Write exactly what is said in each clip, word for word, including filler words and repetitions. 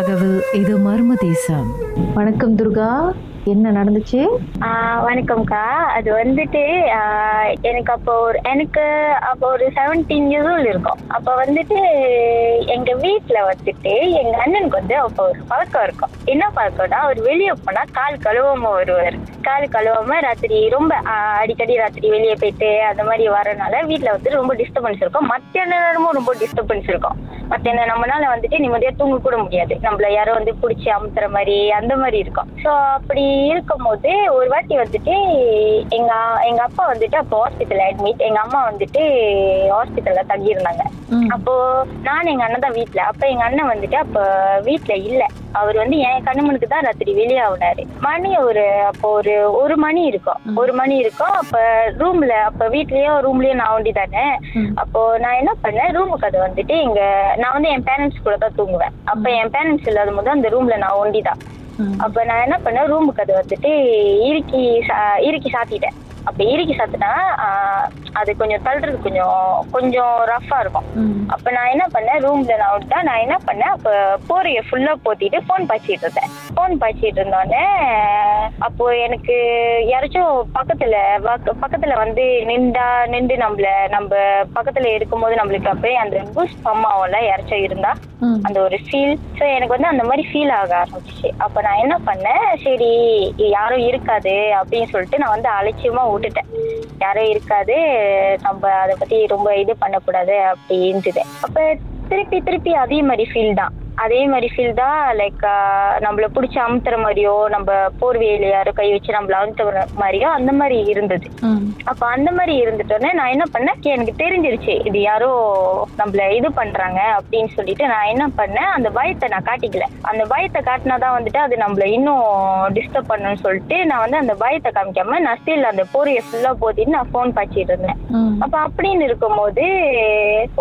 ராகவு, இது மர்ம தேசம். வணக்கம் துர்கா, என்ன நடந்துச்சு? வணக்கம்க்கா. அது வந்துட்டு எனக்கு அப்போ ஒரு எனக்கு அப்போ ஒரு செவன்டீன் இயர்ஸ் ஓல்டு இருக்கும். அப்போ வந்துட்டு எங்க வீட்டுல வந்துட்டு எங்க அண்ணனுக்கு வந்து அப்போ ஒரு பழக்கம் இருக்கும். என்ன பழக்கம்னா, அவர் வெளியே போனா கால் கழுவாம வருவார். கால் கழுவாம ராத்திரி ரொம்ப அடிக்கடி ராத்திரி வெளியே போயிட்டு அந்த மாதிரி வரனால வீட்டுல வந்து ரொம்ப டிஸ்டர்பன்ஸ் இருக்கும். மத்தியான நேரமும் ரொம்ப டிஸ்டர்பன்ஸ் இருக்கும். மத்தியான நம்மளால வந்துட்டு நிம்மதியா தூங்க கூட முடியாது. நம்மள யாரோ வந்து பிடிச்சி அமுத்துற மாதிரி அந்த மாதிரி இருக்கும். ஸோ அப்படி இருக்கும் போது ஒரு வாட்டி வந்துட்டு எங்க எங்க அப்பா வந்துட்டு அப்போ ஹாஸ்பிட்டல் அட்மிட், எங்க அம்மா வந்துட்டு ஹாஸ்பிட்டல்ல தங்கி இருந்தாங்க. அப்போ நான் எங்க அண்ணன் தான் வீட்டுல. அப்ப எங்க அண்ணன் வந்துட்டு அப்ப வீட்டுல இல்ல. அவர் வந்து என் கண்ணமனுக்கு தான் ராத்திரி வெளியே ஆகுனாரு. மணி ஒரு அப்போ ஒரு ஒரு மணி இருக்கும் ஒரு மணி இருக்கும் அப்ப ரூம்ல அப்ப வீட்லயோ ரூம்லயோ நான் ஒண்டி தானே. அப்போ நான் என்ன பண்ணேன், ரூமுக்கு அது வந்துட்டு எங்க நான் வந்து என் பேரண்ட்ஸ் கூட தான் தூங்குவேன். அப்ப என் பேரண்ட்ஸ் இல்லாத போது அந்த ரூம்ல நான் ஒண்டி தான். அப்ப நான் என்ன பண்ணேன், ரூமுக்கு அது வந்துட்டு இறுக்கி இறுக்கி சாத்திட்டேன். அப்ப இறுக்கி சாத்தினா அது கொஞ்சம் தள்ளுறது கொஞ்சம் கொஞ்சம் ரஃபா இருக்கும். அப்ப நான் என்ன பண்ணேன், ரூம்ல நான் விட்டா நான் என்ன பண்ணேன், அப்ப போரிய ஃபுல்லா போத்திட்டு போன் பாய்ச்சிட்டு இருந்தேன். போன் பாய்ச்சிட்டு இருந்தோடனே அப்போ எனக்கு யாராச்சும் பக்கத்துல பக்கத்துல வந்து நின்றா நின்று நம்மள நம்ம பக்கத்துல எடுக்கும் போது நம்மளுக்கு அப்ப அந்த பூஸ்ட் பம்மாவெல்லாம் யாராச்சும் இருந்தா அந்த ஒரு ஃபீல். ஸோ எனக்கு வந்து அந்த மாதிரி ஃபீல் ஆக ஆரம்பிச்சு. அப்ப நான் என்ன பண்ணேன், சரி யாரும் இருக்காது அப்படின்னு சொல்லிட்டு நான் வந்து அலட்சியமா விட்டுட்டேன். யாரும் இருக்காது, நம்ம அதை பத்தி ரொம்ப இது பண்ணக்கூடாது அப்படின்ட்டு. அப்ப திருப்பி திருப்பி அதே மாதிரி ஃபீல் தான் அதே மாதிரி ஃபீல் தான் லைக் நம்மள பிடிச்சி அமுத்துற மாதிரியோ நம்ம போர்வையில யாரோ கை வச்சு நம்மள அமுத்துற மாதிரியோ அந்த மாதிரி இருந்தது. அப்ப அந்த மாதிரி இருந்துட்டோன்னே நான் என்ன பண்ணேன், எனக்கு தெரிஞ்சிருச்சு இது யாரோ நம்மள இது பண்றாங்க அப்படின்னு சொல்லிட்டு நான் என்ன பண்ணேன், அந்த பயத்தை நான் காட்டிக்கல. அந்த பயத்தை காட்டினாதான் வந்துட்டு அது நம்மள இன்னும் டிஸ்டர்ப் பண்ணணும்னு சொல்லிட்டு நான் வந்து அந்த பயத்தை காமிக்காம நான் ஸ்டில் அந்த போர்வையை ஃபுல்லா போத்திட்டு நான் போன் பாய்ச்சிட்டு இருந்தேன். அப்ப அப்படின்னு இருக்கும் போது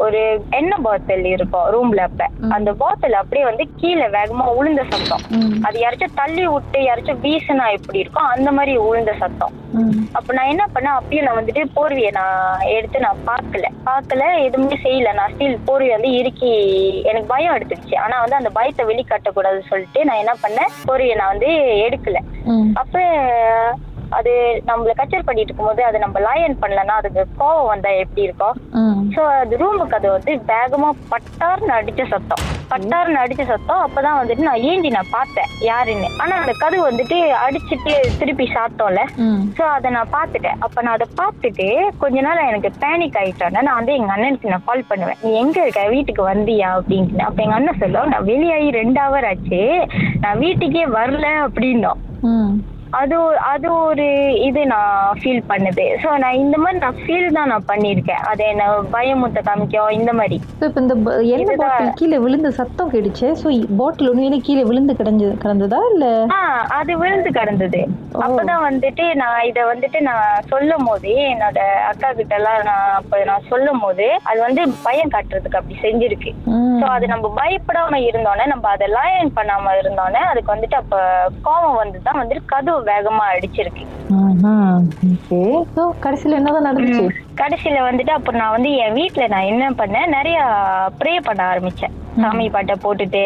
ஒரு எண்ணெய் பாத்தல் இருக்கும் ரூம்ல. அப்ப அந்த பாத்தல் அப்படியே வந்து கீழே வேகமா உளுந்த சத்தம். அது யாராச்சும் தள்ளி விட்டு யாராச்சும் வீசினா எப்படி இருக்கும் அந்த மாதிரி உளுந்த சத்தம். அப்ப நான் என்ன பண்ணேன், அப்பயும் நான் வந்துட்டு போர்வையை நான் எடுத்து நான் பார்க்கல பார்க்கல எதுவுமே செய்யல. நான் ஸ்டில் போர்வையை வந்து இறுக்கி, எனக்கு பயம் எடுத்துருச்சு, ஆனா வந்து அந்த பயத்தை வெளிக்காட்டக்கூடாதுன்னு சொல்லிட்டு நான் என்ன பண்ணேன், போர்வையை நான் வந்து எடுக்கல. அப்ப அது நம்மள கச்சர் பண்ணிட்டு இருக்கும் போது அது நம்ம லயன் பண்ணலன்னா அதுக்கு கோவம் வந்தா எப்படி இருக்கும். சோ அது ரூமுக்கு அது வந்து வேகமா பட்டார்னு அடிச்ச சத்தம் பட்டார்னு அடிச்ச சத்தம் அப்பதான் வந்துட்டு நான் ஏந்தி நான் பார்த்தேன் யாருன்னு. ஆனா அந்த கதவு வந்துட்டு அடிச்சுட்டு திருப்பி சாத்தோம்ல, சோ அதை நான் பாத்துட்டேன். அப்ப நான் அதை பார்த்துட்டு கொஞ்ச நாள் எனக்கு பேனிக் ஆயிட்டேன்னா நான் வந்து எங்க அண்ணனுக்கு நான் கால் பண்ணுவேன், நீ எங்க இருக்க, வீட்டுக்கு வந்தியா அப்படின்னு. அப்ப எங்க அண்ணன் சொல்லும், நான் வெளியாகி ரெண்டு ஹவர் ஆச்சு, நான் வீட்டுக்கே வரல அப்படின்னோம். அது அது ஒரு இது நான் ஃபீல் பண்ணுது. ஸோ நான் இந்த மாதிரி நான் ஃபீல் தான் நான் பண்ணியிருக்கேன். அது என்ன பயமுத்த காமிக்கும் இந்த மாதிரி. ஸோ இப்போ இந்த எண்ணெய் பாட்டில் கீழே விழுந்து சத்தம் கிடைச்சு. ஸோ பாட்டில் ஒன்று கீழே விழுந்து கிடஞ்சு கிடந்ததா இல்லை? ஆ, அது விழுந்து கிடந்தது. அப்போதான் வந்துட்டு நான் இதை வந்துட்டு நான் சொல்லும் போது என்னோட அக்கா கிட்ட எல்லாம் நான் அப்போ நான் சொல்லும் போது அது வந்து பயம் காட்டுறதுக்கு அப்படி செஞ்சிருக்கு. ஸோ அது நம்ம பயப்படாம இருந்தோன்னே, நம்ம அதை லயன் பண்ணாம இருந்தோன்னே அதுக்கு வந்துட்டு அப்போ கோபம் வந்து தான் வந்துட்டு கதவு வேகமா அடிச்சிருக்கு. கடைசியில என்னதான் நடந்துச்சு? கடைசியில வந்துட்டு அப்ப நான் வந்து என் வீட்டுல நான் என்ன பண்ணேன், நிறைய ப்ரே பண்ண ஆரம்பிச்சேன். சாமி பாட்டை போட்டுட்டு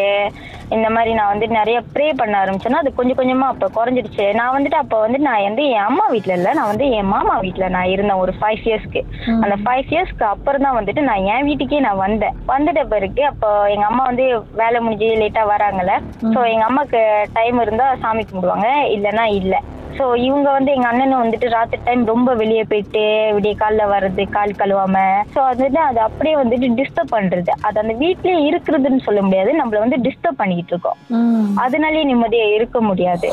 இந்த மாதிரி நான் வந்து நிறைய ப்ரே பண்ண ஆரம்பிச்சேன்னா அது கொஞ்சம் கொஞ்சமா அப்ப குறைஞ்சிடுச்சு. நான் வந்துட்டு அப்ப வந்து நான் வந்து என் அம்மா வீட்டுல இல்ல, நான் வந்து என் மாமா வீட்டுல நான் இருந்தேன் ஒரு ஃபைவ் இயர்ஸ்க்கு. அந்த ஃபைவ் இயர்ஸ்க்கு அப்புறம் தான் வந்துட்டு நான் என் வீட்டுக்கே நான் வந்தேன். வந்துட்ட பிறகு அப்போ எங்க அம்மா வந்து வேலை முடிஞ்சு லேட்டா வராங்கல்ல, சோ எங்க அம்மாக்கு டைம் இருந்தா சாமி கும்பிடுவாங்க, இல்லைன்னா இல்லை. ஸோ இவங்க வந்து எங்க அண்ணனும் வந்துட்டு ராத்திரி டைம் ரொம்ப வெளியே போயிட்டு விடிய காலில் வர்றது, கால் கழுவாம. ஸோ வந்துட்டு அது அப்படியே வந்துட்டு டிஸ்டர்ப் பண்றது. அது அந்த வீட்லயே இருக்கிறதுன்னு சொல்ல முடியாது, நம்மள வந்து டிஸ்டர்ப் பண்ணிட்டு இருக்கோம், அதனாலயே நிம்மதியா இருக்க முடியாது.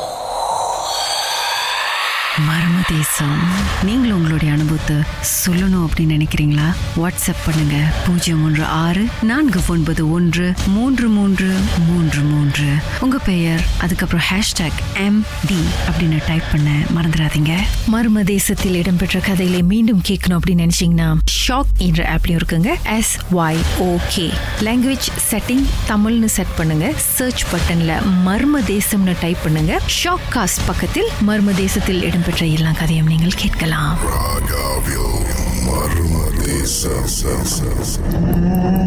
மர்ம தேசம், நீங்களும் உங்களுடைய அனுபவத்தை சொல்லணும் அப்படின்னு நினைக்கிறீங்களா? வாட்ஸ்அப் பண்ணுங்க பூஜ்ஜியம் ஒன்று ஆறு நான்கு ஒன்பது ஒன்று மூன்று மூன்று மூன்று மூன்று. உங்க பெயர் அதுக்கப்புறம் ஹேஷ்டாக் எம் டி அப்படின்னு டைப் பண்ண மறந்துடாதீங்க. மர்ம தேசத்தில் இடம்பெற்ற கதையில மீண்டும் கேட்கணும் அப்படின்னு நினைச்சீங்கன்னா ஷாக் என்ற ஆப்லயும் இருக்குங்க. S Y okay language setting தமிழ்னு செட் பண்ணுங்க. சர்ச் பட்டன்ல மர்ம தேசம்னு டைப் பண்ணுங்க. ஷாக் காஸ்ட் பக்கத்தில் மர்ம தேசத்தில் இடம்பெற்ற எல்லா கதையும் நீங்கள் கேட்கலாம்.